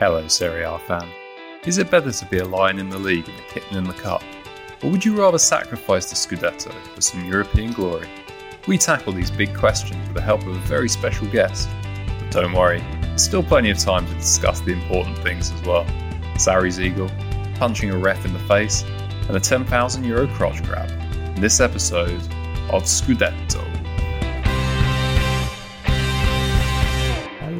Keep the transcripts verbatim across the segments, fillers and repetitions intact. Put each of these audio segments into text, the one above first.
Hello Serie A fan. Is it better to be a lion in the league and a kitten in the cup? Or would you rather sacrifice the Scudetto for some European glory? We tackle these big questions with the help of a very special guest. But don't worry, there's still plenty of time to discuss the important things as well. Sarri's eagle, punching a ref in the face, and a ten thousand euro crotch grab in this episode of Scudetto.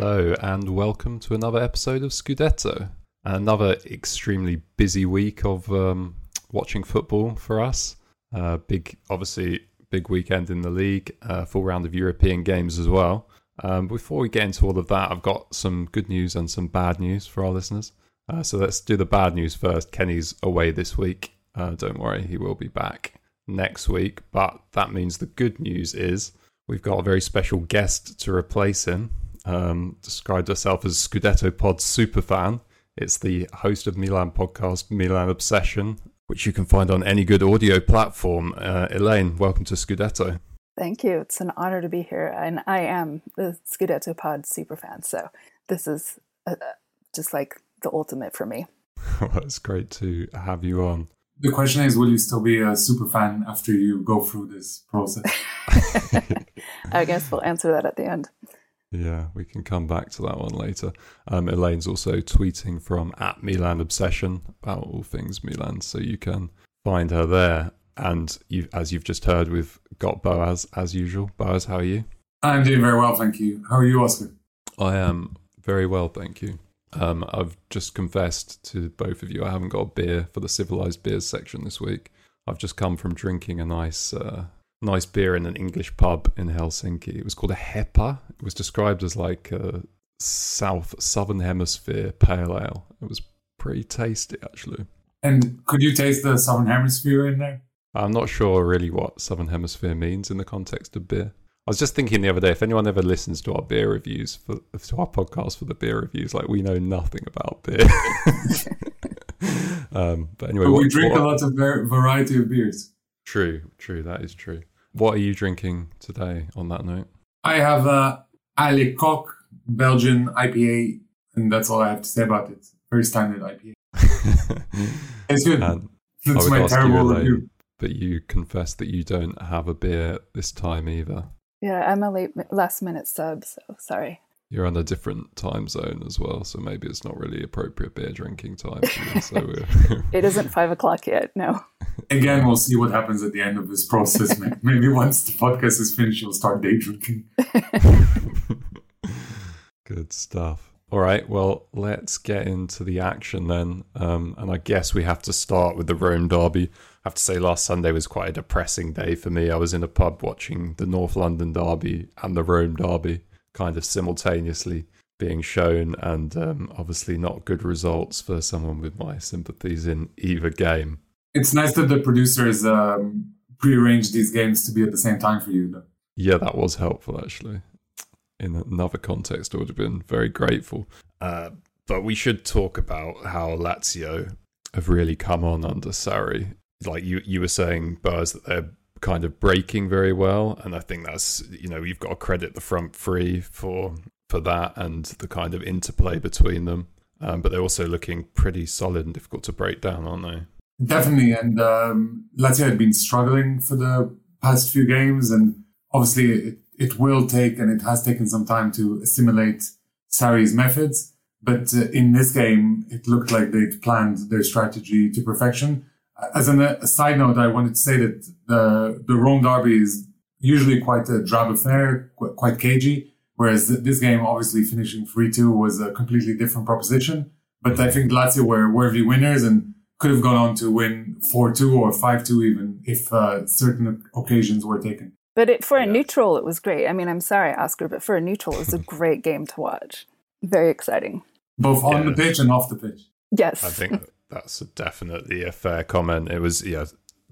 Hello and welcome to another episode of Scudetto. Another extremely busy week of um, watching football for us. Uh, big, obviously, big weekend in the league, uh, full round of European games as well. Um, before we get into all of that, I've got some good news and some bad news for our listeners. Uh, so let's do the bad news first. Kenny's away this week. Uh, don't worry, he will be back next week. But that means the good news is we've got a very special guest to replace him. Um, described herself as Scudetto Pod Superfan. It's the host of Milan podcast, Milan Obsession, which you can find on any good audio platform. Uh, Elaine, welcome to Scudetto. Thank you. It's an honor to be here. And I am the Scudetto Pod Superfan. So this is uh, just like the ultimate for me. Well, it's great to have you on. The question is, will you still be a superfan after you go through this process? I guess we'll answer that at the end. Yeah, we can come back to that one later. Um, Elaine's also tweeting from at Milan Obsession about all things Milan, so you can find her there. And you've, as you've just heard, we've got Boaz as usual. Boaz, how are you? I'm doing very well, thank you. How are you, Oscar? I am very well, thank you. Um, I've just confessed to both of you, I haven't got a beer for the civilized beers section this week. I've just come from drinking a nice... Uh, Nice beer in an English pub in Helsinki. It was called a Heppa. It was described as like a South Southern Hemisphere pale ale. It was pretty tasty, actually. And could you taste the Southern Hemisphere in there? I'm not sure really what Southern Hemisphere means in the context of beer. I was just thinking the other day, if anyone ever listens to our beer reviews, for to our podcast for the beer reviews, like we know nothing about beer. um, but anyway, but we what, drink what, a lot of ver- variety of beers. True, true, that is true. What are you drinking today on that note? I have a Ale Coq Belgian I P A, and that's all I have to say about it. Very standard I P A. It's good. And that's my terrible you, review. Though, but you confess that you don't have a beer this time either. Yeah, I'm a late, last-minute sub, so sorry. You're on a different time zone as well, so maybe it's not really appropriate beer drinking time for you. So we're... It isn't five o'clock yet, no. Again, we'll see what happens at the end of this process. Maybe once the podcast is finished, we'll start day drinking. Good stuff. All right, well, let's get into the action then. Um, and I guess we have to start with the Rome Derby. I have to say last Sunday was quite a depressing day for me. I was in a pub watching the North London Derby and the Rome Derby kind of simultaneously being shown, and um, obviously not good results for someone with my sympathies in either game. It's nice that the producers um, prearranged these games to be at the same time for you, though. Yeah, that was helpful, actually. In another context, I would have been very grateful. Uh, but we should talk about how Lazio have really come on under Sarri. Like you, you were saying, Buzz, that they're kind of breaking very well, and I think that's, you know, you've got to credit the front three for for that and the kind of interplay between them, um, but they're also looking pretty solid and difficult to break down, aren't they? Definitely, and um, Lazio had been struggling for the past few games, and obviously it, it will take and it has taken some time to assimilate Sarri's methods, but uh, in this game it looked like they'd planned their strategy to perfection. As an, a side note, I wanted to say that the the Rome Derby is usually quite a drab affair, qu- quite cagey, whereas th- this game, obviously finishing three two, was a completely different proposition. But I think Lazio were worthy winners, and could have gone on to win four two or five two even if uh, certain occasions were taken. But it, for a yeah. neutral, it was great. I mean, I'm sorry, Oscar, but for a neutral, it was a great game to watch. Very exciting. Both on yeah. the pitch and off the pitch. Yes. I think that's definitely a fair comment. It was, yeah,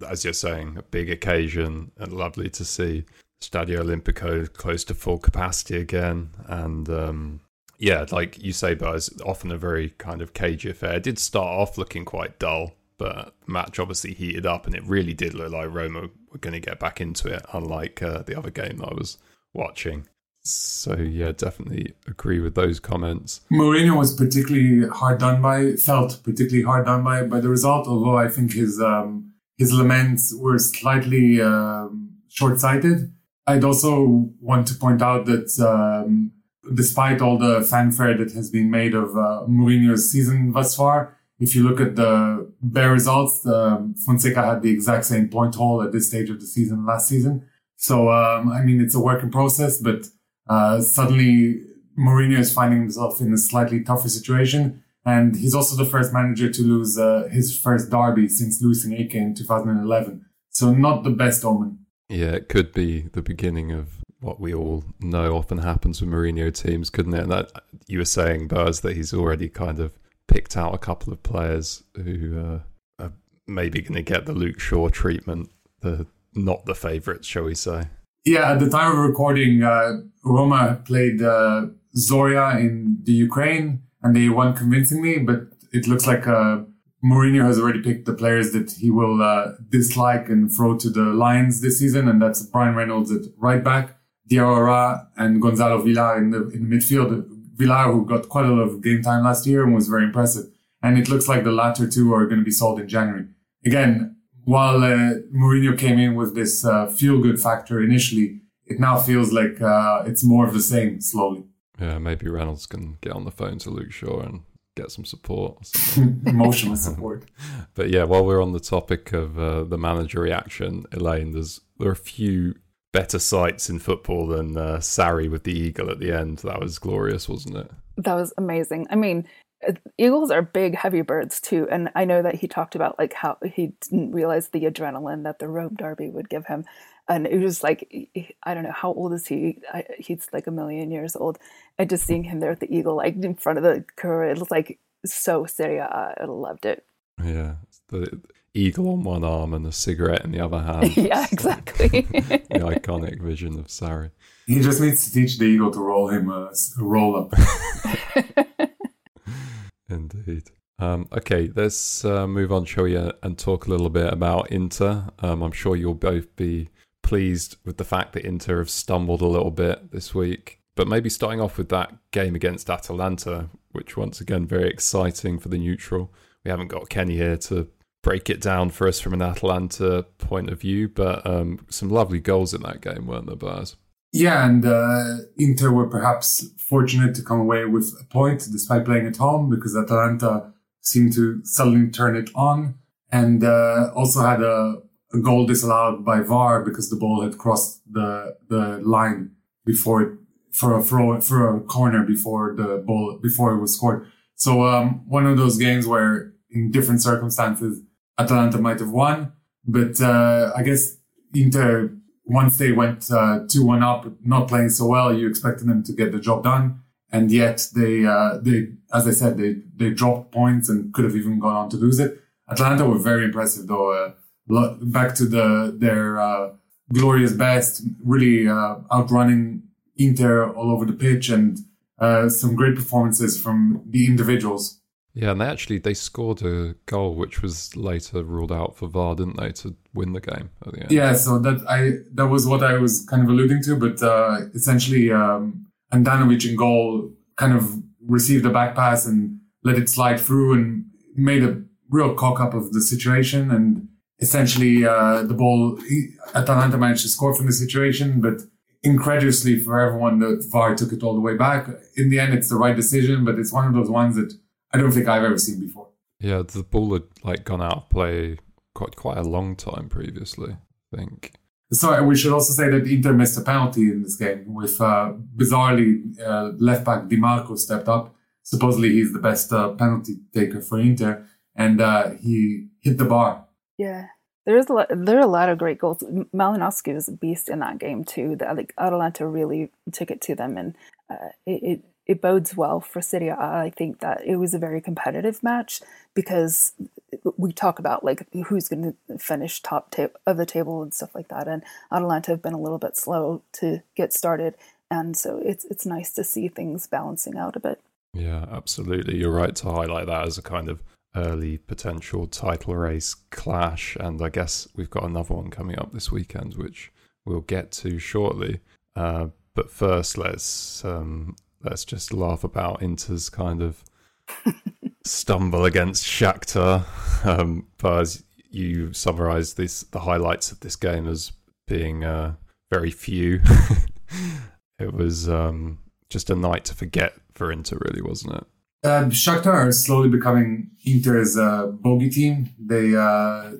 as you're saying, a big occasion and lovely to see Stadio Olimpico close to full capacity again. And um, yeah, like you say, but it's often a very kind of cagey affair. It did start off looking quite dull, but the match obviously heated up and it really did look like Roma were going to get back into it, unlike uh, the other game that I was watching. So, yeah, definitely agree with those comments. Mourinho was particularly hard done by, felt particularly hard done by, by the result, although I think his um, his laments were slightly um, short-sighted. I'd also want to point out that um, despite all the fanfare that has been made of uh, Mourinho's season thus far, if you look at the bare results, um, Fonseca had the exact same point haul at this stage of the season last season. So, um, I mean, it's a work in process, but Uh, suddenly Mourinho is finding himself in a slightly tougher situation, and he's also the first manager to lose uh, his first derby since Luis Enrique in two thousand eleven. So not the best omen. Yeah, it could be the beginning of what we all know often happens with Mourinho teams, couldn't it? And that, you were saying, Boaz, that he's already kind of picked out a couple of players who uh, are maybe going to get the Luke Shaw treatment, the not the favourites, shall we say. Yeah, at the time of recording, uh, Roma played uh, Zorya in the Ukraine, and they won convincingly, but it looks like uh, Mourinho has already picked the players that he will uh, dislike and throw to the Lions this season, and that's Brian Reynolds at right back, Diawara and Gonzalo Villar in the, in the midfield. Villar, who got quite a lot of game time last year and was very impressive, and it looks like the latter two are going to be sold in January. Again, while uh, Mourinho came in with this uh, feel-good factor initially, it now feels like uh, it's more of the same, slowly. Yeah, maybe Reynolds can get on the phone to Luke Shaw and get some support. Or something. Emotional support. But yeah, while we're on the topic of uh, the manager reaction, Elaine, there's there are a few better sights in football than uh, Sarri with the eagle at the end. That was glorious, wasn't it? That was amazing. I mean, eagles are big, heavy birds too, and I know that he talked about like how he didn't realize the adrenaline that the Rome Derby would give him, and it was like, I don't know, how old is he? I, he's like a million years old, and just seeing him there with the eagle, like in front of the curve, it was like so Serie A. I loved it. Yeah, the eagle on one arm and a cigarette in the other hand. Yeah, exactly. The iconic vision of Sarri. He just needs to teach the eagle to roll him a roll up. Indeed. Um, okay, let's uh, move on, shall we, uh, and talk a little bit about Inter. Um, I'm sure you'll both be pleased with the fact that Inter have stumbled a little bit this week. But maybe starting off with that game against Atalanta, which once again, very exciting for the neutral. We haven't got Kenny here to break it down for us from an Atalanta point of view, but um, some lovely goals in that game, weren't there, Boaz? Yeah, and uh, Inter were perhaps fortunate to come away with a point despite playing at home, because Atalanta seemed to suddenly turn it on, and uh, also had a, a goal disallowed by V A R because the ball had crossed the the line before it, for a throw, for a corner before the ball before it was scored. So um, one of those games where in different circumstances Atalanta might have won, but uh, I guess Inter, once they went two one uh, up, not playing so well, you expected them to get the job done. And yet they, uh, they, as I said, they, they dropped points and could have even gone on to lose it. Atalanta were very impressive though. Uh, lo- back to the, their, uh, glorious best, really, uh, outrunning Inter all over the pitch, and, uh, some great performances from the individuals. Yeah. And they actually, they scored a goal, which was later ruled out for V A R, didn't they, to win the game at the end? Yeah. So that I, that was what I was kind of alluding to, but, uh, essentially, um, Andanovic in goal kind of received a back pass and let it slide through and made a real cock up of the situation. And essentially, uh, the ball, he, Atalanta managed to score from the situation, but incredulously for everyone, the V A R took it all the way back. In the end, it's the right decision, but it's one of those ones that I don't think I've ever seen before. Yeah, the ball had like gone out of play quite quite a long time previously, I think. So we should also say that Inter missed a penalty in this game with, uh, bizarrely, uh, left-back Di Marco stepped up. Supposedly he's the best uh, penalty taker for Inter. and uh, he hit the bar. Yeah. There's a lot, there are a lot of great goals. Malinowski was a beast in that game too. The, like, Atalanta really took it to them, and uh, it, it it bodes well for Serie A. I think that it was a very competitive match, because we talk about like who's going to finish top ta- of the table and stuff like that. And Atalanta have been a little bit slow to get started, and so it's it's nice to see things balancing out a bit. Yeah, absolutely. You're right to highlight that as a kind of early potential title race clash, and I guess we've got another one coming up this weekend, which we'll get to shortly. Uh, but first, let's um, let's just laugh about Inter's kind of stumble against Shakhtar. Um, but as you summarised this, the highlights of this game as being uh, very few. It was um, just a night to forget for Inter, really, wasn't it? Uh, Shakhtar is slowly becoming Inter's uh, bogey team. They uh,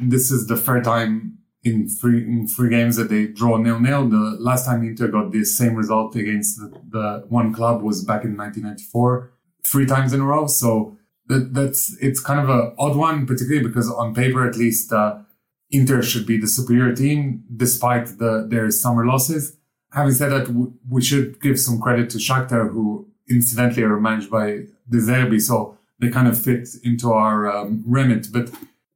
this is the third time in three in three games that they draw nil-nil. The last time Inter got the same result against the, the one club was back in nineteen ninety-four, three times in a row. So that, that's it's kind of an odd one, particularly because on paper, at least, uh, Inter should be the superior team despite the, their summer losses. Having said that, w- we should give some credit to Shakhtar, who incidentally are managed by the Derby, so they kind of fit into our um, remit. But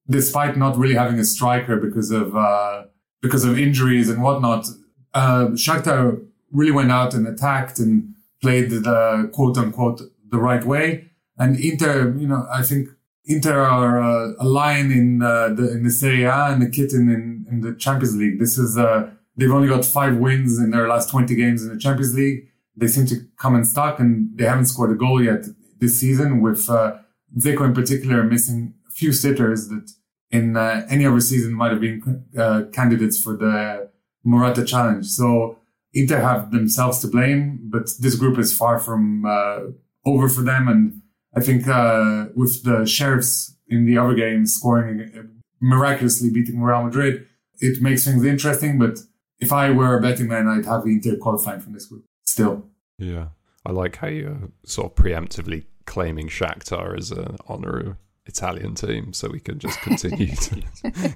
despite not really having a striker because of uh, because of injuries and whatnot, uh, Shakhtar really went out and attacked and played the quote unquote the right way. And Inter, you know, I think Inter are uh, a lion in uh, the in the Serie A and a kitten in, in the Champions League. This is uh, they've only got five wins in their last twenty games in the Champions League. They seem to come in stock, and they haven't scored a goal yet this season, with uh, Zeko in particular missing a few sitters that in uh, any other season might have been uh, candidates for the Morata challenge. So Inter have themselves to blame, but this group is far from uh, over for them. And I think uh, with the Sheriffs in the other game scoring, miraculously beating Real Madrid, it makes things interesting. But if I were a betting man, I'd have Inter qualifying from this group. Still. Yeah. I like how you're sort of preemptively claiming Shakhtar as an honorary Italian team, so we can just continue to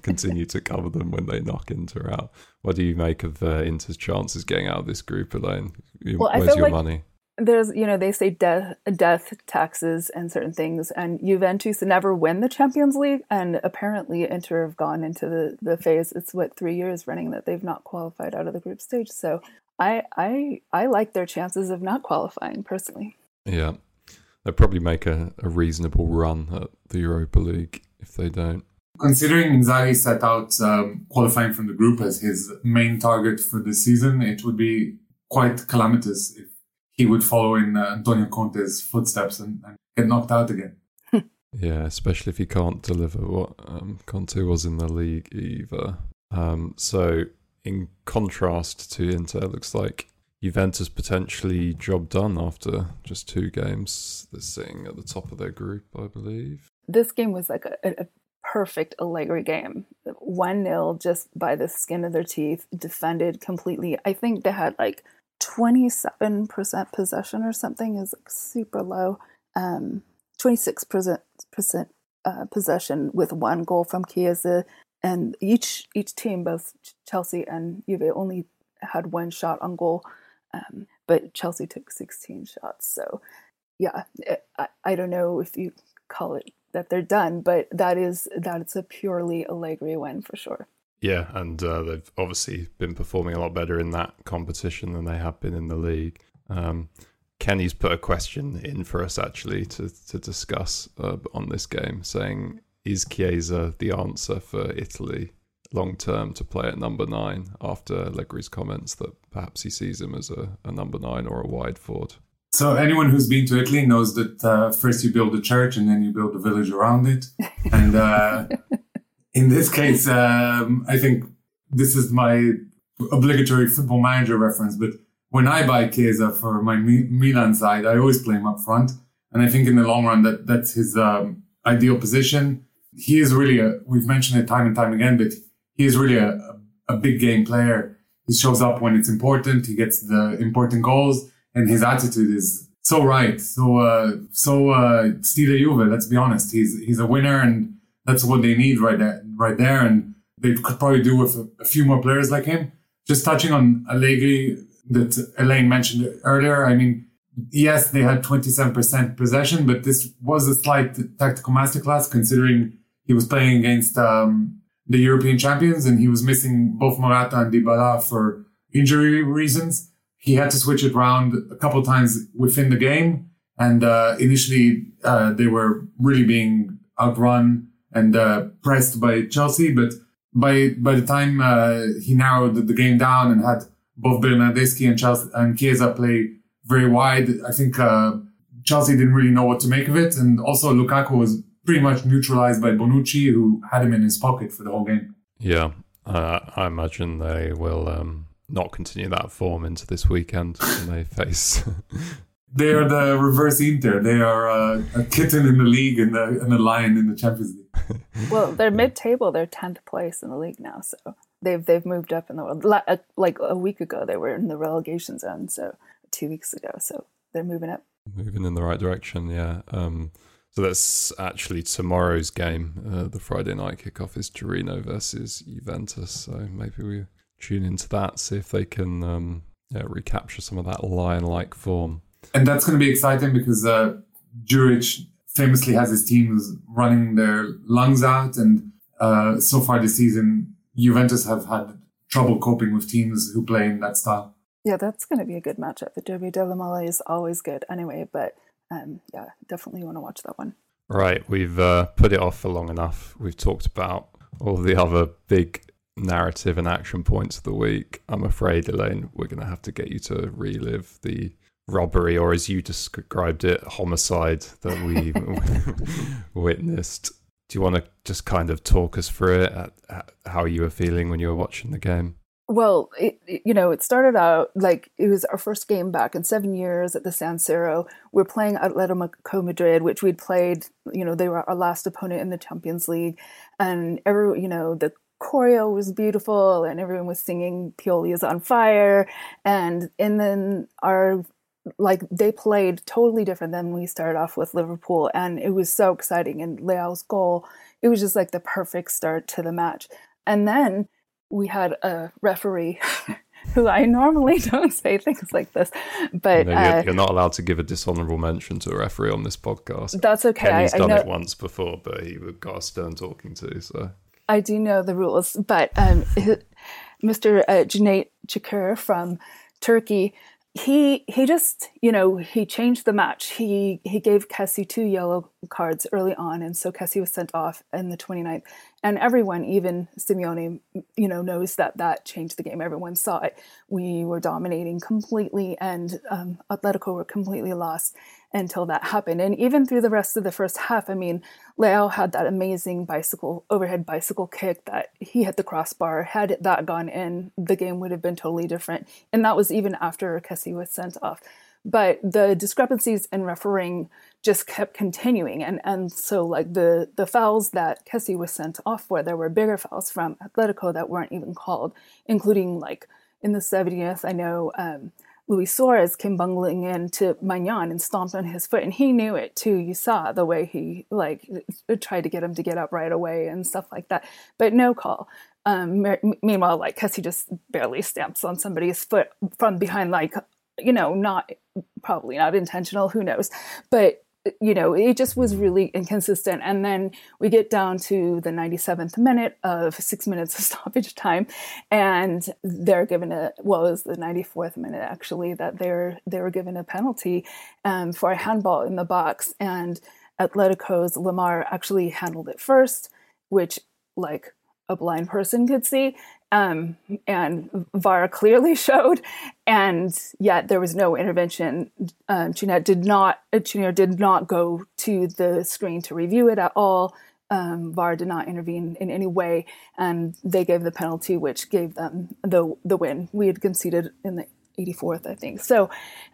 continue to cover them when they knock Inter out. What do you make of uh, Inter's chances getting out of this group, Elaine? Well, Where's I feel your like money? There's, you know, they say death, death, taxes, and certain things, and Juventus never win the Champions League, and apparently Inter have gone into the, the phase. It's what, three years running that they've not qualified out of the group stage, so I, I I like their chances of not qualifying, personally. Yeah. They'll probably make a, a reasonable run at the Europa League if they don't. Considering Inzaghi set out um, qualifying from the group as his main target for the season, it would be quite calamitous if he would follow in uh, Antonio Conte's footsteps and, and get knocked out again. Yeah, especially if he can't deliver what um, Conte was in the league either. Um, so... In contrast to Inter, it looks like Juventus potentially job done after just two games. They're sitting at the top of their group, I believe. This game was like a, a perfect Allegri game. one nil just by the skin of their teeth, defended completely. I think they had like twenty-seven percent possession or something. Is like super low. Um, twenty-six percent uh, possession with one goal from Chiesa. And each each team, both Chelsea and Juve, only had one shot on goal, um, but Chelsea took sixteen shots. So, yeah, it, I, I don't know if you call it that they're done, but that is that it's a purely Allegri win for sure. Yeah, and uh, they've obviously been performing a lot better in that competition than they have been in the league. Um, Kenny's put a question in for us, actually, to, to discuss uh, on this game, saying, is Chiesa the answer for Italy long-term to play at number nine, after Allegri's comments that perhaps he sees him as a, a number nine or a wide forward? So anyone who's been to Italy knows that uh, first you build a church and then you build a village around it. And uh, in this case, um, I think this is my obligatory football manager reference, but when I buy Chiesa for my Mi- Milan side, I always play him up front. And I think in the long run, that that's his um, ideal position. He is really a, we've mentioned it time and time again, but he is really a, a big game player. He shows up when it's important. He gets the important goals, and his attitude is so right. So, uh, so uh, Stile Juve, let's be honest, he's he's a winner, and that's what they need right there. Right there, and they could probably do with a, a few more players like him. Just touching on Allegri that Elaine mentioned earlier, I mean, yes, they had twenty-seven percent possession, but this was a slight tactical masterclass considering he was playing against um, the European champions, and he was missing both Morata and Dybala for injury reasons. He had to switch it around a couple times within the game, and uh, initially uh, they were really being outrun and uh, pressed by Chelsea, but by by the time uh, he narrowed the game down and had both Bernardeschi and, Chelsea, and Chiesa play very wide, I think uh, Chelsea didn't really know what to make of it. And also Lukaku was pretty much neutralized by Bonucci, who had him in his pocket for the whole game. Yeah, uh, I imagine they will um, not continue that form into this weekend when they face... They are the reverse Inter. They are uh, a kitten in the league and a, and a lion in the Champions League. Well, they're mid-table. They're tenth place in the league now, so they've they've moved up in the world. Like a week ago, they were in the relegation zone. So two weeks ago, so they're moving up, moving in the right direction. Yeah. Um, so that's actually tomorrow's game. Uh, the Friday night kickoff is Torino versus Juventus. So maybe we tune into that, see if they can um, yeah, recapture some of that lion-like form. And that's going to be exciting because uh, Juric famously has his teams running their lungs out. And uh, so far this season, Juventus have had trouble coping with teams who play in that style. Yeah, that's going to be a good matchup. The Derby della Mole is always good anyway. But um, yeah, definitely want to watch that one. Right. We've uh, put it off for long enough. We've talked about all the other big narrative and action points of the week. I'm afraid, Elaine, we're going to have to get you to relive the robbery, or as you described it, homicide that we witnessed. Do you want to just kind of talk us through it, at, at how you were feeling when you were watching the game? Well, it, you know, it started out like it was our first game back in seven years at the San Siro. We're playing Atletico Madrid, which we'd played, you know, they were our last opponent in the Champions League. And, every, you know, the choreo was beautiful and everyone was singing Pioli is on fire. And, and then our... like they played totally different than we started off with Liverpool, and it was so exciting. And Leao's goal, it was just like the perfect start to the match. And then we had a referee who I normally don't say things like this, but no, you're, uh, you're not allowed to give a dishonorable mention to a referee on this podcast. That's okay. Kenny's I, done I know- it once before, but he got a stern talking to. So I do know the rules, but um, Mister Uh, Cüneyt Çakır from Turkey. He he just, you know, he changed the match. He he gave Kessie two yellow cards early on, and so Kessie was sent off in the twenty-ninth. And everyone, even Simeone, you know, knows that that changed the game. Everyone saw it. We were dominating completely, and um, Atletico were completely lost until that happened. And even through the rest of the first half, I mean, Leao had that amazing bicycle, overhead bicycle kick that he hit the crossbar. Had that gone in, the game would have been totally different. And that was even after Kessie was sent off. But the discrepancies in refereeing just kept continuing. And and so like the, the fouls that Kessie was sent off for, there were bigger fouls from Atletico that weren't even called, including like in the seventieth, I know... Um, Luis Suarez came bungling in to Maignan and stomped on his foot, and he knew it too. You saw the way he like tried to get him to get up right away and stuff like that, but no call. Um, meanwhile, like Kessie just barely stamps on somebody's foot from behind, like, you know, not probably not intentional, who knows, but you know, it just was really inconsistent. And then we get down to the ninety-seventh minute of six minutes of stoppage time, and they're given a, well, it was the ninety-fourth minute actually, that they're, they were given a penalty um, for a handball in the box, and Atletico's Lamar actually handled it first, which like a blind person could see. Um, and V A R clearly showed, and yet there was no intervention. Um, Cüneyt did not, Cüneyt did not go to the screen to review it at all. Um, V A R did not intervene in any way, and they gave the penalty, which gave them the the win. We had conceded in the eighty-fourth, I think. So,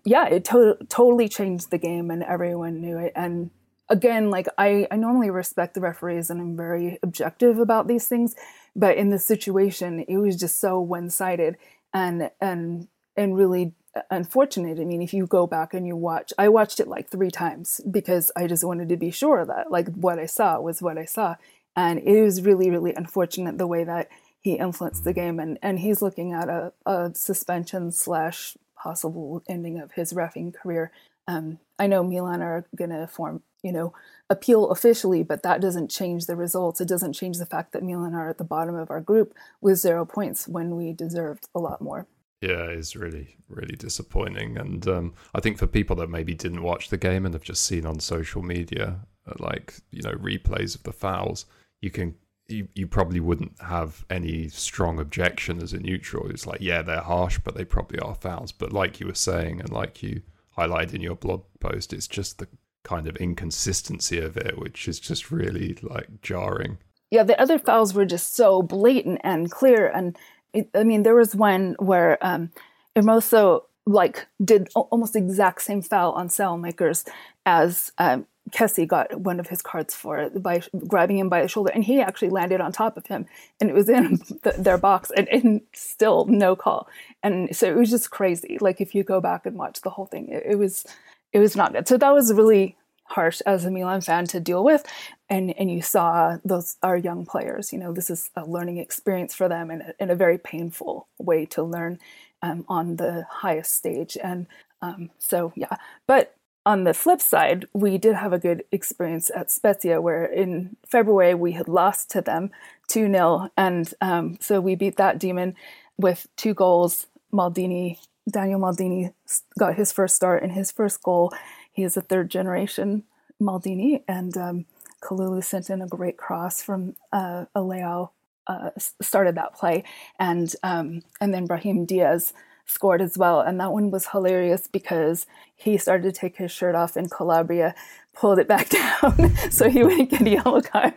yeah, it to- totally changed the game, and everyone knew it. And again, like I, I normally respect the referees and I'm very objective about these things, but in this situation, it was just so one-sided and and and really unfortunate. I mean, if you go back and you watch, I watched it like three times because I just wanted to be sure that like what I saw was what I saw. And it was really, really unfortunate the way that he influenced the game. And, and he's looking at a, a suspension slash possible ending of his reffing career. Um, I know Milan are going to form, you know, appeal officially, but that doesn't change the results. It doesn't change the fact that Milan are at the bottom of our group with zero points when we deserved a lot more. Yeah, it's really, really disappointing. And um, I think for people that maybe didn't watch the game and have just seen on social media, like, you know, replays of the fouls, you can you, you probably wouldn't have any strong objection as a neutral. It's like, yeah, they're harsh, but they probably are fouls. But like you were saying, and like you highlighted in your blog post, it's just the kind of inconsistency of it, which is just really like jarring. Yeah, the other fouls were just so blatant and clear. And it, I mean, there was one where um, Hermoso like did almost the exact same foul on Saelmakers as um, Kessie got one of his cards for it by grabbing him by the shoulder, and he actually landed on top of him, and it was in the, their box, and, and still no call. And so it was just crazy. Like if you go back and watch the whole thing, it, it was it was not good. So that was really harsh as a Milan fan to deal with, and and you saw those our young players. You know, this is a learning experience for them, and in a very painful way to learn um, on the highest stage. And um, so yeah, but. On the flip side, we did have a good experience at Spezia, where in February we had lost to them two nil. And um, so we beat that demon with two goals. Maldini, Daniel Maldini got his first start and his first goal. He is a third generation Maldini. And um, Kalulu sent in a great cross from uh, Elaine, uh started that play. And, um, and then Brahim Diaz scored as well, and that one was hilarious because he started to take his shirt off in Calabria, pulled it back down so he wouldn't get a yellow card.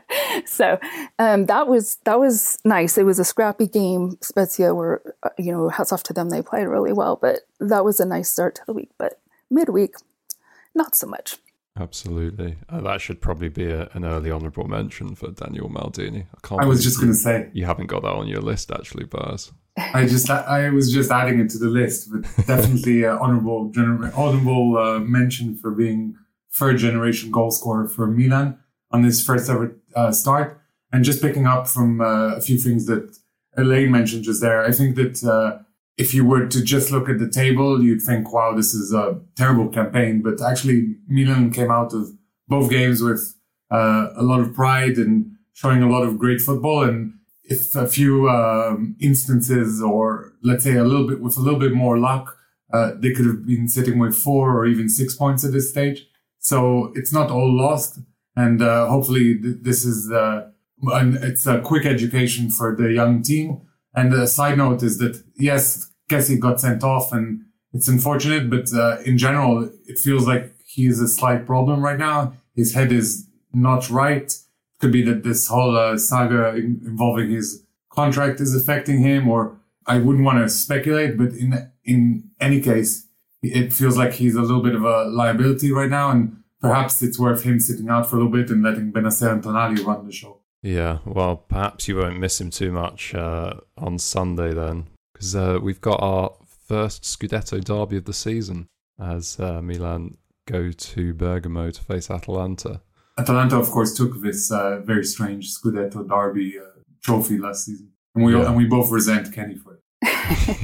So um, that was that was nice. It was a scrappy game. Spezia were, you know, hats off to them. They played really well, but that was a nice start to the week. But midweek, not so much. Absolutely. Uh, that should probably be a, an early honourable mention for Daniel Maldini. I, can't I was just going to say. You haven't got that on your list, actually, Boaz. I just I was just adding it to the list, but definitely uh, honourable honourable uh, mention for being third generation goal scorer for Milan on his first ever uh, start. And just picking up from uh, a few things that Elaine mentioned just there, I think that uh, if you were to just look at the table, you'd think, wow, this is a terrible campaign. But actually, Milan came out of both games with uh, a lot of pride and showing a lot of great football. And if a few um, instances, or let's say a little bit with a little bit more luck, uh, they could have been sitting with four or even six points at this stage. So it's not all lost, and uh, hopefully th- this is uh, an, it's a quick education for the young team. And a side note is that yes, Kessie got sent off, and it's unfortunate, but uh, in general, it feels like he is a slight problem right now. His head is not right. Could be that this whole uh, saga in- involving his contract is affecting him, or I wouldn't want to speculate, but in in any case, it feels like he's a little bit of a liability right now, and perhaps it's worth him sitting out for a little bit and letting Benacer and Tonali run the show. Yeah, well, perhaps you won't miss him too much uh, on Sunday then, because uh, we've got our first Scudetto derby of the season as uh, Milan go to Bergamo to face Atalanta. Atalanta, of course, took this uh, very strange Scudetto derby uh, trophy last season, and we yeah. and we both resent Kenny for it.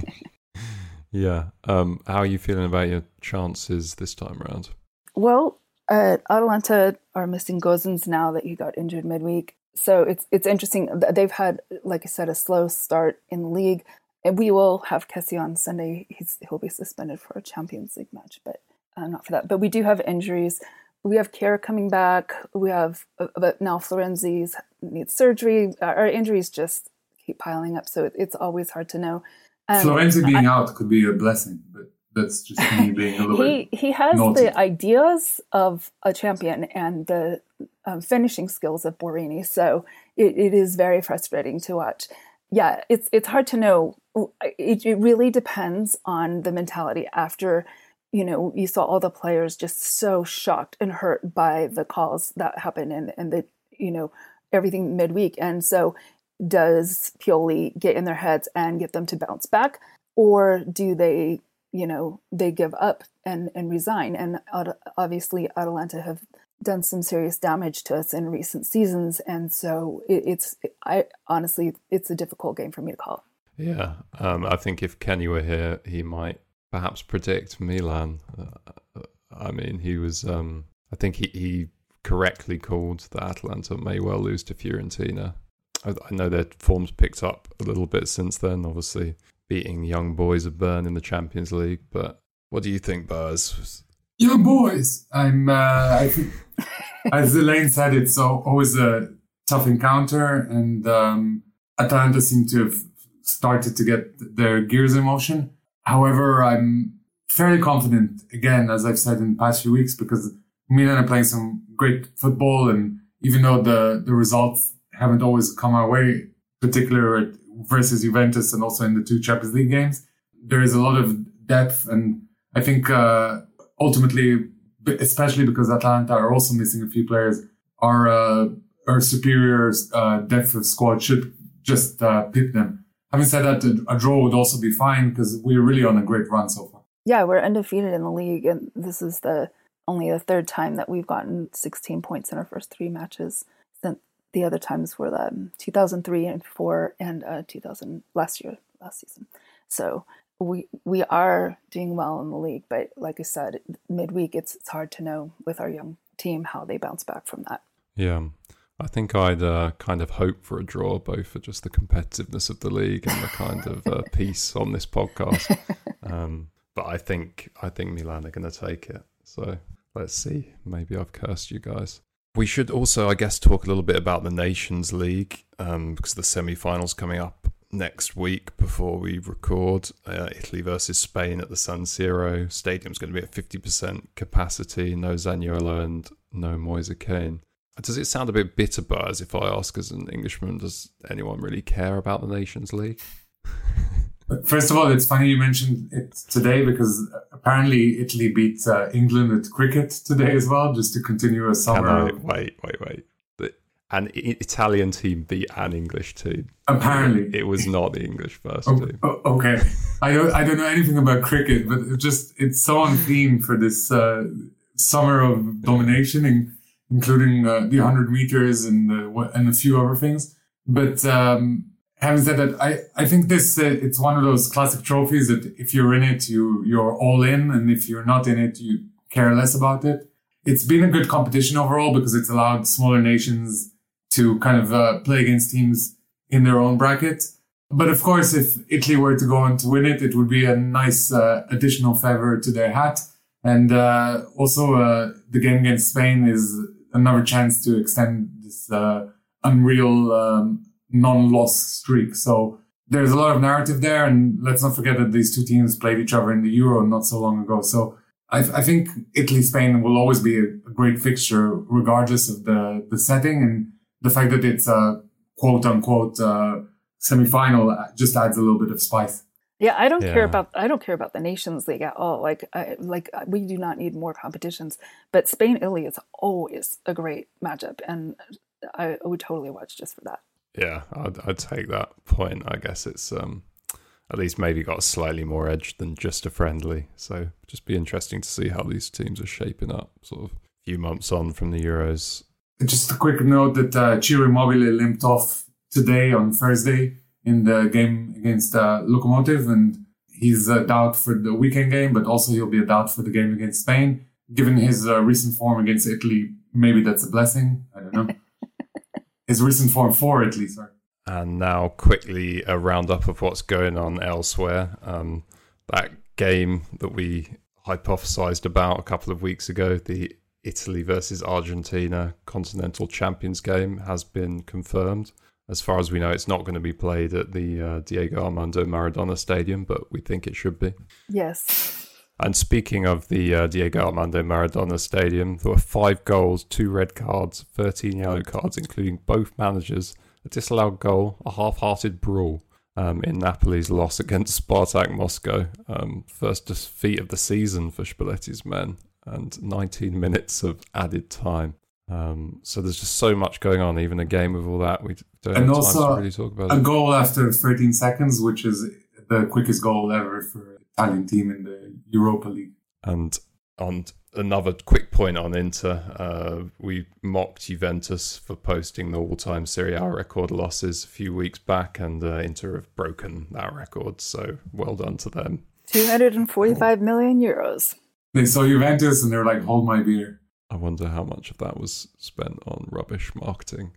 yeah, um, how are you feeling about your chances this time around? Well, uh, Atalanta are missing Gozens now that he got injured midweek, so it's it's interesting. They've had, like I said, a slow start in the league, and we will have Kessie on Sunday. He's he'll be suspended for a Champions League match, but uh, not for that. But we do have injuries. We have Kjær coming back. We have, but now Florenzi needs surgery. Our injuries just keep piling up, so it's always hard to know. Um, Florenzi being I, out could be a blessing, but that's just me being a little he, bit He has naughty. The ideas of a champion and the um, finishing skills of Borini, so it, it is very frustrating to watch. Yeah, it's it's hard to know. It, it really depends on the mentality after. You know, you saw all the players just so shocked and hurt by the calls that happened and, and the, you know, everything midweek. And so does Pioli get in their heads and get them to bounce back? Or do they, you know, they give up and, and resign. And obviously Atalanta have done some serious damage to us in recent seasons. And so it, it's, I honestly, it's a difficult game for me to call. Yeah. Um, I think if Kenny were here, he might perhaps predict Milan. Uh, I mean, he was, um, I think he, he correctly called that Atalanta may well lose to Fiorentina. I, I know their form's picked up a little bit since then, obviously beating young boys of Bern in the Champions League. But what do you think, Boaz? Young boys! I'm, uh, I think, as Elaine said, it's always a tough encounter, and um, Atalanta seem to have started to get their gears in motion. However, I'm fairly confident, again, as I've said in the past few weeks, because Milan are playing some great football, and even though the, the results haven't always come our way, particularly versus Juventus and also in the two Champions League games, there is a lot of depth. And I think uh, ultimately, especially because Atalanta are also missing a few players, our, uh, our superior uh, depth of squad should just uh, pip them. Having said that, a draw would also be fine because we're really on a great run so far. Yeah, we're undefeated in the league, and this is the only the third time that we've gotten sixteen points in our first three matches. Since the other times were um, two thousand three and four, and uh, two thousand last year, last season. So we we are doing well in the league, but like I said, midweek it's it's hard to know with our young team how they bounce back from that. Yeah. I think I'd uh, kind of hope for a draw, both for just the competitiveness of the league and the kind of uh, peace on this podcast. Um, but I think I think Milan are going to take it. So let's see. Maybe I've cursed you guys. We should also, I guess, talk a little bit about the Nations League um, because the semi-finals coming up next week before we record. Uh, Italy versus Spain at the San Siro. Stadium's going to be at fifty percent capacity. No Zaniolo and no Moise Kean. Does it sound a bit bitter, Buzz, if I ask as an Englishman, does anyone really care about the Nations League? First of all, it's funny you mentioned it today because apparently Italy beat uh, England at cricket today as well, just to continue a summer. Can I, wait, wait, wait. An Italian team beat an English team. Apparently. It was not the English first o- team. O- okay. I don't, I don't know anything about cricket, but it just it's so on theme for this uh, summer of domination and including uh, the one hundred meters and the, and a few other things. But um, having said that, I, I think this uh, it's one of those classic trophies that if you're in it, you, you're all in. And if you're not in it, you care less about it. It's been a good competition overall because it's allowed smaller nations to kind of uh, play against teams in their own bracket. But of course, if Italy were to go on to win it, it would be a nice uh, additional feather to their hat. And uh, also uh, the game against Spain is another chance to extend this uh, unreal um, non-loss streak. So there's a lot of narrative there. And let's not forget that these two teams played each other in the Euro not so long ago. So I, I think Italy-Spain will always be a great fixture regardless of the, the setting. And the fact that it's a quote-unquote uh, semi-final just adds a little bit of spice. Yeah, I don't yeah. care about I don't care about the Nations League at all. Like, I, like we do not need more competitions. But Spain Italy is always a great matchup, and I would totally watch just for that. Yeah, I'd, I'd take that point. I guess it's um, at least maybe got slightly more edge than just a friendly. So just be interesting to see how these teams are shaping up, sort of a few months on from the Euros. Just a quick note that uh, Ciro Immobile limped off today on Thursday in the game against uh, Lokomotiv, and he's a doubt for the weekend game, but also he'll be a doubt for the game against Spain. Given his uh, recent form against Italy, maybe that's a blessing. I don't know. His recent form for Italy, sorry. And now quickly a roundup of what's going on elsewhere. Um, that game that we hypothesized about a couple of weeks ago, the Italy versus Argentina Continental Champions game, has been confirmed. As far as we know, it's not going to be played at the uh, Diego Armando Maradona Stadium, but we think it should be. Yes. And speaking of the uh, Diego Armando Maradona Stadium, there were five goals, two red cards, thirteen yellow cards, including both managers, a disallowed goal, a half-hearted brawl um, in Napoli's loss against Spartak Moscow. Um, first defeat of the season for Spalletti's men, and nineteen minutes of added time. Um, so there's just so much going on, even a game with all that. We don't and have also time to really talk about a it. goal after thirteen seconds, which is the quickest goal ever for Italian team in the Europa League. And on another quick point on Inter, uh, we mocked Juventus for posting the all-time Serie A record losses a few weeks back, and uh, Inter have broken that record, so well done to them. two hundred forty-five million euros. They saw Juventus and they're like, hold my beer. I wonder how much of that was spent on rubbish marketing.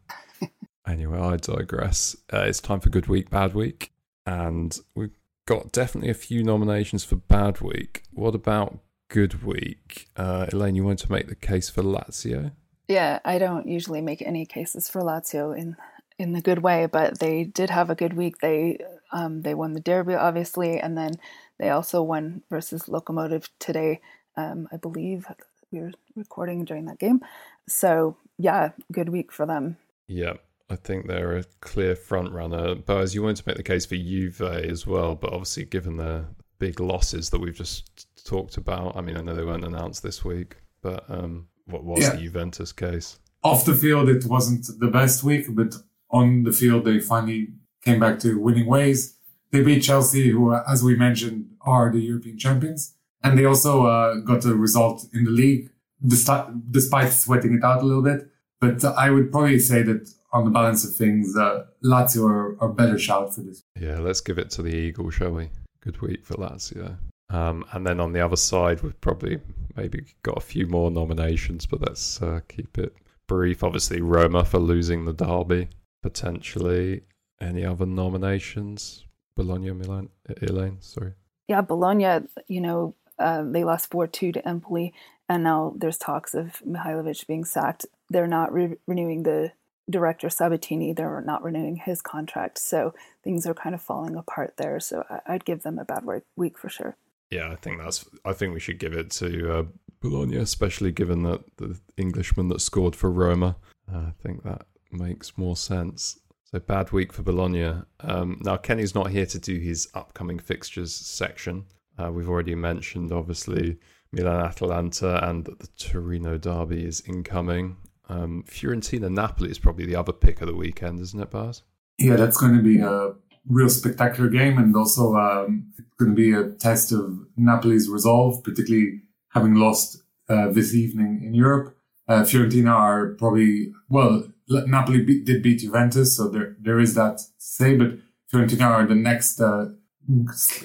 Anyway, I digress. Uh, it's time for Good Week, Bad Week. And we've got definitely a few nominations for Bad Week. What about Good Week? Uh, Elaine, you want to make the case for Lazio? Yeah, I don't usually make any cases for Lazio in in the good way, but they did have a good week. They um, they won the derby, obviously, and then they also won versus Lokomotiv today. Um, I believe we were recording during that game. So, yeah, good week for them. Yeah, I think they're a clear front runner. Boaz, you wanted to make the case for Juve as well, but obviously given their big losses that we've just talked about, I mean, I know they weren't announced this week, but um, what was yeah. the Juventus case? Off the field, it wasn't the best week, but on the field, they finally came back to winning ways. They beat Chelsea, who, as we mentioned, are the European champions. And they also uh, got a result in the league, despite, despite sweating it out a little bit. But I would probably say that on the balance of things, uh, Lazio are, are better shout for this. Yeah, let's give it to the Eagle, shall we? Good week for Lazio. Um, and then on the other side, we've probably maybe got a few more nominations, but let's uh, keep it brief. Obviously, Roma for losing the derby, potentially. Any other nominations? Bologna, Milan, Elaine, sorry. Yeah, Bologna, you know, uh, they lost four two to Empoli, and now there's talks of Mihailovic being sacked. They're not re- renewing the director Sabatini. They're not renewing his contract. So things are kind of falling apart there. So I- I'd give them a bad week for sure. Yeah, I think that's. I think we should give it to uh, Bologna, especially given that the Englishman that scored for Roma. Uh, I think that makes more sense. So bad week for Bologna. Um, now, Kenny's not here to do his upcoming fixtures section. Uh, we've already mentioned, obviously, Milan-Atalanta and that the Torino derby is incoming. Um, Fiorentina-Napoli is probably the other pick of the weekend, isn't it, Baz? Yeah, that's going to be a real spectacular game, and also um, it's going to be a test of Napoli's resolve, particularly having lost uh, this evening in Europe. Uh, Fiorentina are probably, well... Napoli be- did beat Juventus, so there there is that to say, but Fiorentina are the next uh,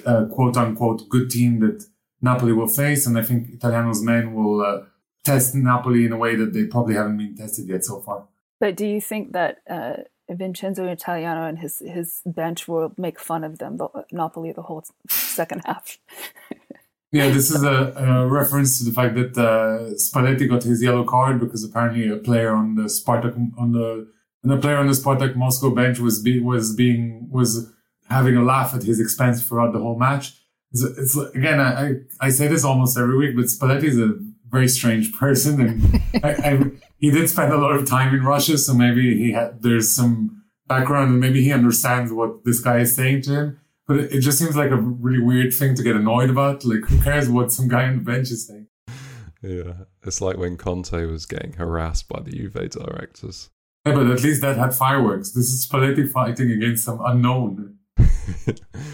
uh, quote-unquote good team that Napoli will face, and I think Italiano's men will uh, test Napoli in a way that they probably haven't been tested yet so far. But do you think that uh, Vincenzo Italiano and his, his bench will make fun of them, the, Napoli, the whole second half? Yeah, this is a, a reference to the fact that uh, Spalletti got his yellow card because apparently a player on the Spartak on the and a player on the Spartak Moscow bench was be, was being was having a laugh at his expense throughout the whole match. It's, it's again, I, I, I say this almost every week, but Spalletti is a very strange person, and I, I, he did spend a lot of time in Russia, so maybe he had there's some background and maybe he understands what this guy is saying to him. But it just seems like a really weird thing to get annoyed about. Like, who cares what some guy on the bench is saying? Yeah, it's like when Conte was getting harassed by the Juve directors. Yeah, but at least that had fireworks. This is Spalletti fighting against some unknown.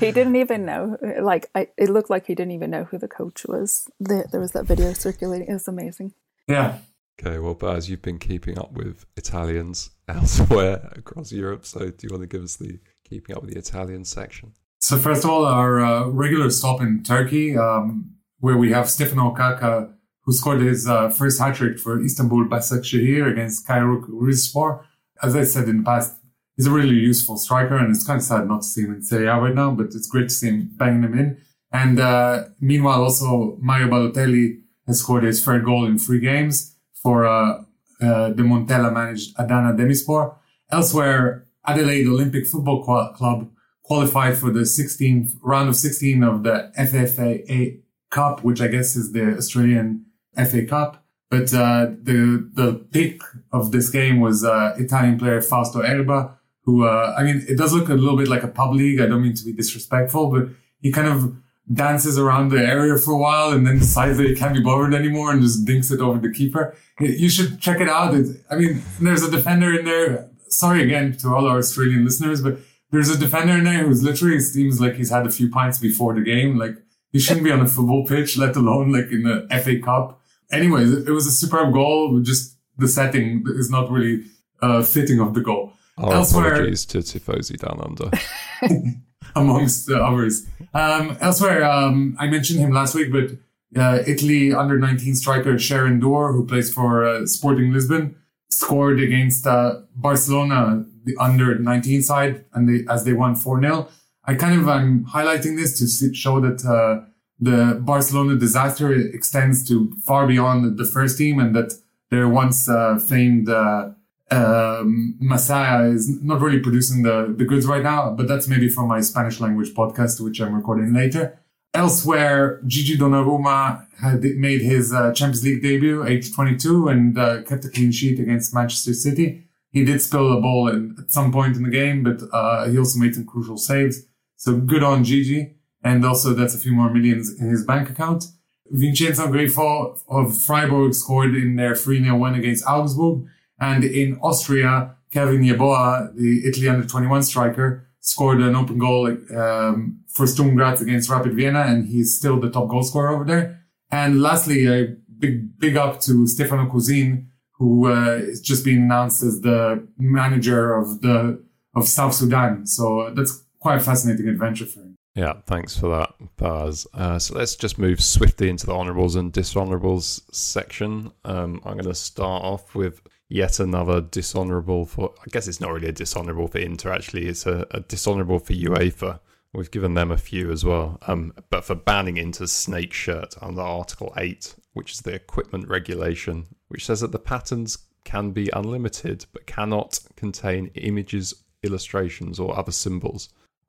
He didn't even know. Like, I, it looked like he didn't even know who the coach was. There, there was that video circulating. It was amazing. Yeah. Okay, well, Baz, you've been keeping up with Italians elsewhere across Europe. So do you want to give us the keeping up with the Italian section? So first of all, our uh, regular stop in Turkey, um, where we have Stefano Kaka, who scored his uh, first hat-trick for Istanbul Başakşehir against Kayserispor. As I said in the past, he's a really useful striker, and it's kind of sad not to see him in Serie A right now, but it's great to see him banging him in. And uh, meanwhile, also Mario Balotelli has scored his third goal in three games for uh, uh, the Montella-managed Adana Demirspor. Elsewhere, Adelaide Olympic Football Qu- Club qualified for the sixteenth round of sixteen of the F F A Cup, which I guess is the Australian F A Cup. But uh, the the pick of this game was uh, Italian player Fausto Erba, who uh, I mean, it does look a little bit like a pub league. I don't mean to be disrespectful, but he kind of dances around the area for a while and then decides that he can't be bothered anymore and just dinks it over the keeper. You should check it out. It's, I mean, there's a defender in there. Sorry again to all our Australian listeners, but there's a defender in there who's literally seems like he's had a few pints before the game. Like, He shouldn't be on a football pitch, let alone like in the F A Cup. Anyways, it was a superb goal. Just the setting is not really uh, fitting of the goal. Our elsewhere, apologies to Tifosi Down Under. Amongst uh, others. Um, elsewhere, um, I mentioned him last week, but uh, Italy under nineteen striker Sharon Dor, who plays for uh, Sporting Lisbon, scored against uh, Barcelona, the under nineteen side, and they, as they won four nil. I kind of am highlighting this to see, show that uh, the Barcelona disaster extends to far beyond the first team, and that their once uh, famed uh, um, Masaya is not really producing the, the goods right now. But that's maybe for my Spanish language podcast, which I'm recording later. Elsewhere, Gigi Donnarumma had made his uh, Champions League debut, age twenty-two, and uh, kept a clean sheet against Manchester City. He did spill a ball in, at some point in the game, but uh, he also made some crucial saves. So good on Gigi. And also that's a few more millions in his bank account. Vincenzo Grifo of Freiburg scored in their three nil win against Augsburg. And in Austria, Kevin Yeboah, the Italy under twenty-one striker, scored an open goal um, for Sturm Graz against Rapid Vienna, and he's still the top goal scorer over there. And lastly, a big, big up to Stefano Cusin, who uh, is just being announced as the manager of the of South Sudan. So that's quite a fascinating adventure for him. Yeah, thanks for that, Boaz. Uh, so let's just move swiftly into the honourables and dishonourables section. Um, I'm going to start off with yet another dishonourable for... I guess it's not really a dishonourable for Inter, actually. It's a, a dishonourable for UEFA. We've given them a few as well. Um, but for banning Inter's snake shirt under Article eight, which is the equipment regulation, which says that the patterns can be unlimited, but cannot contain images, illustrations, or other symbols.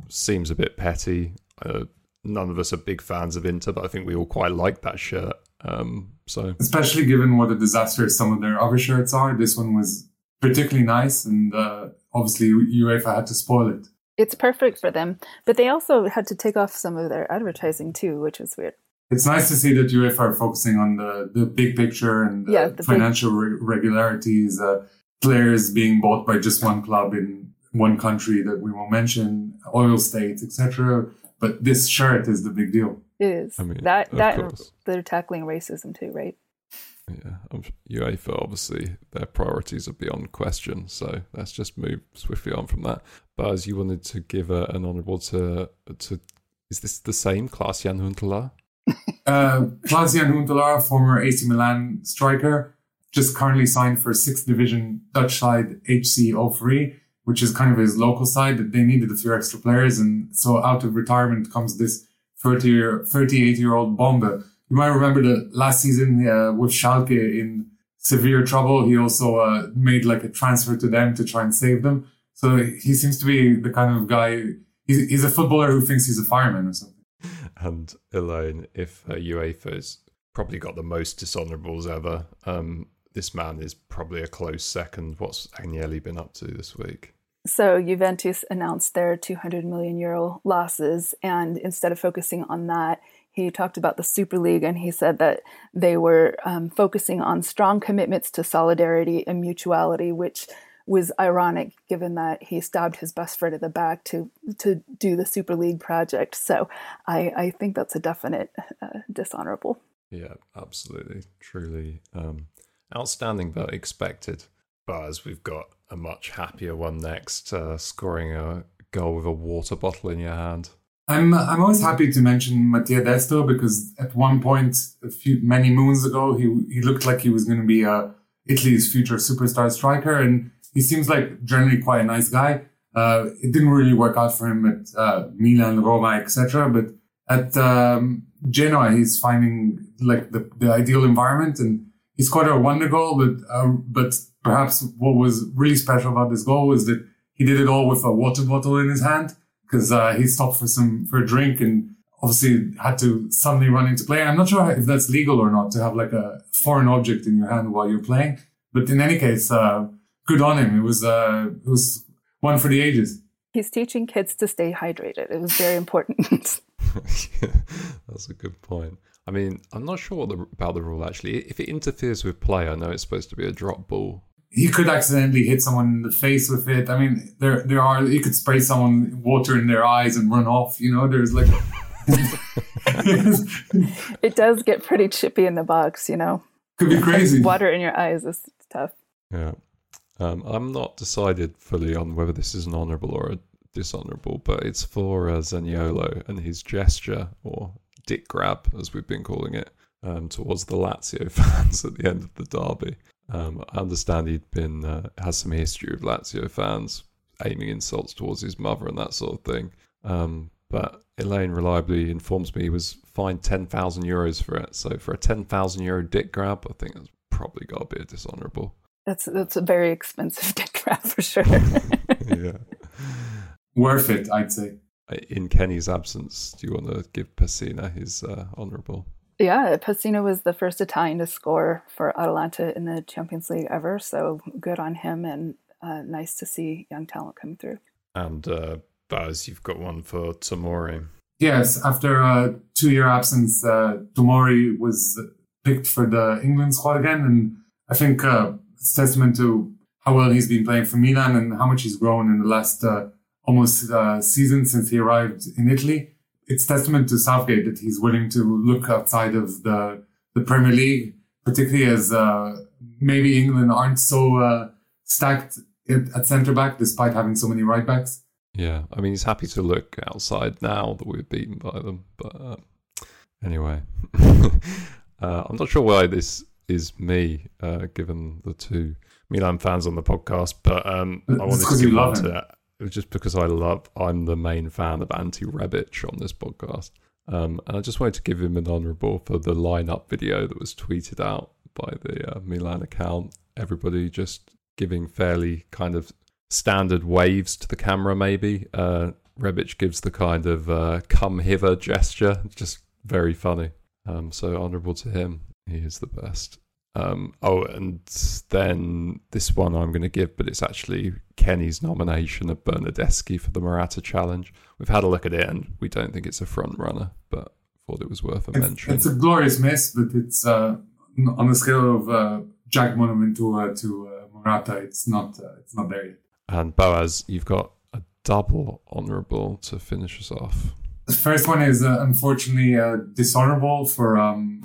Seems a bit petty. Uh, none of us are big fans of Inter, but I think we all quite like that shirt. Um, so, especially given what a disaster some of their other shirts are, this one was particularly nice, and uh, obviously UEFA had to spoil it. It's perfect for them, but they also had to take off some of their advertising too, which was weird. It's nice to see that UEFA are focusing on the, the big picture and the, yeah, the financial big... irregularities, uh, players being bought by just one club in one country that we won't mention, oil states, et cetera. But this shirt is the big deal. It is. I mean, that, that, they're tackling racism too, right? Yeah. UEFA, obviously, their priorities are beyond question. So let's just move swiftly on from that. Baz, you wanted to give a, an honourable to, to... Is this the same? Klaas-Jan Huntelaar? uh, Klaas-Jan Huntelaar, former A C Milan striker, just currently signed for sixth division Dutch side H C oh three, which is kind of his local side, that they needed a few extra players. And so out of retirement comes this thirty-eight-year-old bomber. You might remember that last season uh, with Schalke in severe trouble, he also uh, made like a transfer to them to try and save them. So he seems to be the kind of guy, he's, he's a footballer who thinks he's a fireman or something. And Elaine, if uh, UEFA's probably got the most dishonourables ever, um, this man is probably a close second. What's Agnelli been up to this week? So Juventus announced their two hundred million euro losses, and instead of focusing on that, he talked about the Super League, and he said that they were um, focusing on strong commitments to solidarity and mutuality, which was ironic given that he stabbed his best friend at the back to to do the Super League project. So I, I think that's a definite uh, dishonourable. Yeah, absolutely. Truly um, outstanding, but expected. But as we've got a much happier one next, uh, scoring a goal with a water bottle in your hand. I'm I'm always happy to mention Mattia Destro, because at one point, a few many moons ago, he he looked like he was going to be uh, Italy's future superstar striker, and he seems like generally quite a nice guy. Uh, it didn't really work out for him at uh, Milan, Roma, et cetera. But at um, Genoa, he's finding like the, the ideal environment, and he scored a wonder goal. But uh, but perhaps what was really special about this goal was that he did it all with a water bottle in his hand, because uh, he stopped for some for a drink and obviously had to suddenly run into play. I'm not sure if that's legal or not, to have like a foreign object in your hand while you're playing. But in any case. Uh, Good on him. It was uh, it was one for the ages. He's teaching kids to stay hydrated. It was very important. Yeah, that's a good point. I mean, I'm not sure what the, about the rule, actually. If it interferes with play, I know it's supposed to be a drop ball. He could accidentally hit someone in the face with it. I mean, there there are, you could spray someone water in their eyes and run off. You know, there's like It does get pretty chippy in the box, you know. Could be crazy. Like water in your eyes is tough. Yeah. Um, I'm not decided fully on whether this is an honourable or a dishonourable, but it's for uh, Zaniolo and his gesture, or dick grab, as we've been calling it, um, towards the Lazio fans at the end of the derby. Um, I understand he'd been uh, has some history with Lazio fans, aiming insults towards his mother and that sort of thing. Um, but Elaine reliably informs me he was fined ten thousand euros for it. So for a ten thousand euro dick grab, I think that's probably got to be a dishonourable. That's that's a very expensive dick grab for sure. Yeah, worth it, I'd say. In Kenny's absence, do you want to give Pessina his uh, honourable? Yeah, Pessina was the first Italian to score for Atalanta in the Champions League ever, so good on him, and uh, nice to see young talent come through. And uh, Boaz, you've got one for Tomori. Yes, after a two-year absence, uh, Tomori was picked for the England squad again, and I think uh, it's testament to how well he's been playing for Milan and how much he's grown in the last uh, almost uh, season since he arrived in Italy. It's testament to Southgate that he's willing to look outside of the, the Premier League, particularly as uh, maybe England aren't so uh, stacked at, at centre-back despite having so many right-backs. Yeah, I mean, he's happy to look outside now that we're beaten by them. But uh, anyway, uh, I'm not sure why this is me, uh, given the two Milan fans on the podcast, but um, I wanted to give one to that. It was just because I love, I'm the main fan of Anti Rebic on this podcast. Um, and I just wanted to give him an honourable for the lineup video that was tweeted out by the uh, Milan account. Everybody just giving fairly kind of standard waves to the camera, maybe. Uh, Rebic gives the kind of uh, come hither gesture. Just very funny. Um, so honourable to him. He is the best. Um, oh, and then this one I'm going to give, but it's actually Kenny's nomination of Bernardeschi for the Morata challenge. We've had a look at it and we don't think it's a front runner, but thought it was worth a it's, mention. It's a glorious miss, but it's uh, on the scale of uh, Jack Monoventura to uh, Morata, it's not uh, it's not there yet. And Boaz, you've got a double honourable to finish us off. The first one is uh, unfortunately uh, dishonourable for Um,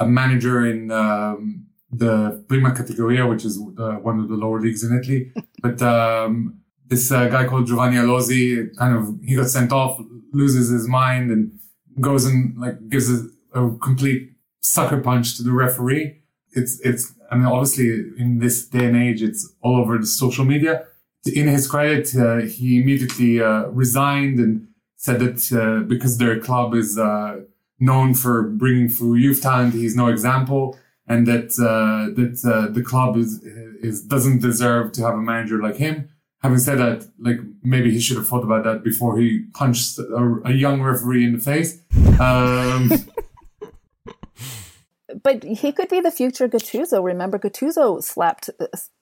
a manager in um, the Prima Categoria, which is uh, one of the lower leagues in Italy. But um, this uh, guy called Giovanni Alosi, kind of, he got sent off, loses his mind, and goes and like gives a, a complete sucker punch to the referee. It's it's. I mean, obviously, in this day and age, it's all over the social media. In his credit, uh, he immediately uh, resigned and said that uh, because their club is Uh, known for bringing through youth talent, he's no example, and that uh, that uh, the club is is doesn't deserve to have a manager like him. Having said that, like maybe he should have thought about that before he punched a, a young referee in the face. Um, but he could be the future Gattuso. Remember, Gattuso slapped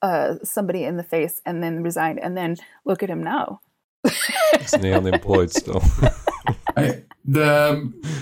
uh, somebody in the face and then resigned, and then look at him now. Isn't he unemployed still? I, the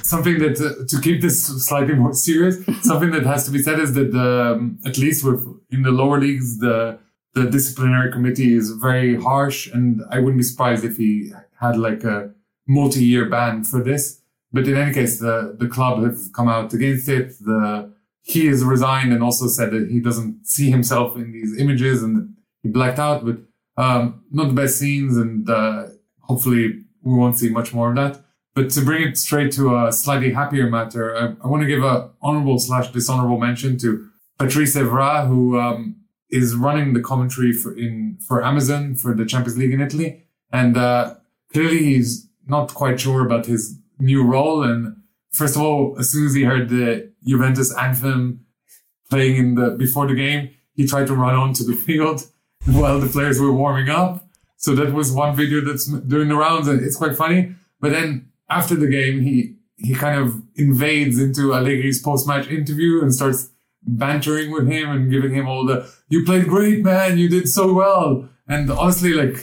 something that uh, to keep this slightly more serious, something that has to be said is that um, at least with in the lower leagues, the the disciplinary committee is very harsh, and I wouldn't be surprised if he had like a multi-year ban for this. But in any case, the the club have come out against it. The he has resigned and also said that he doesn't see himself in these images and he blacked out. But um, not the best scenes, and uh, hopefully we won't see much more of that. But to bring it straight to a slightly happier matter, I, I want to give a honourable slash dishonourable mention to Patrice Evra, who um, is running the commentary for in for Amazon for the Champions League in Italy, and uh, clearly he's not quite sure about his new role. And first of all, as soon as he heard the Juventus anthem playing in the before the game, he tried to run onto the field while the players were warming up. So that was one video that's doing the rounds, and it's quite funny. But then after the game, he, he kind of invades into Allegri's post-match interview and starts bantering with him and giving him all the, you played great, man, you did so well. And honestly, like,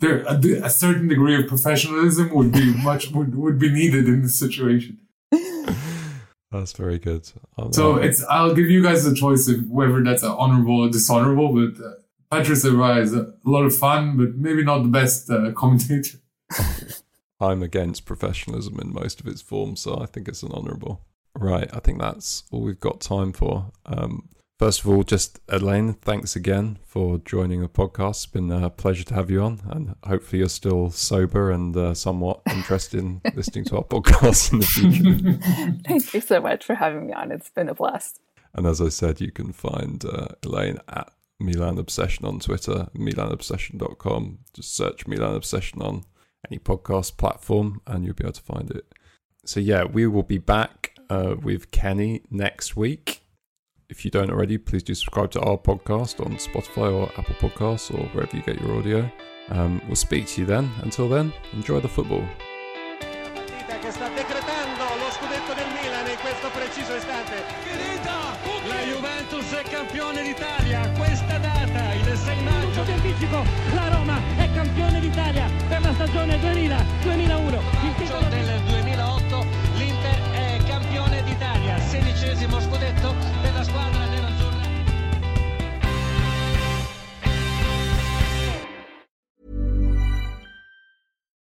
there a, a certain degree of professionalism would be much, would, would be needed in this situation. That's very good. I'm so right. it's, I'll give you guys the choice of whether that's an honorable or dishonorable, but uh, Patrice Evra is a lot of fun, but maybe not the best uh, commentator. I'm against professionalism in most of its forms, so I think it's an honourable. Right, I think that's all we've got time for. Um, first of all, just Elaine, thanks again for joining the podcast. It's been a pleasure to have you on, and hopefully you're still sober and uh, somewhat interested in listening to our podcast in the future. Thank you so much for having me on. It's been a blast. And as I said, you can find uh, Elaine at Milan Obsession on Twitter, milan obsession dot com. Just search Milan Obsession on any podcast platform and you'll be able to find it. So yeah, we will be back uh, with Kenny next week. If you don't already, please do subscribe to our podcast on Spotify or Apple Podcasts or wherever you get your audio. Um, we'll speak to you then. Until then, enjoy the football. La Roma è campione d'Italia per la stagione duemila duemilauno. Il titolo del duemilaotto, l'Inter è campione d'Italia, sedicesimo scudetto della squadra nerazzurra.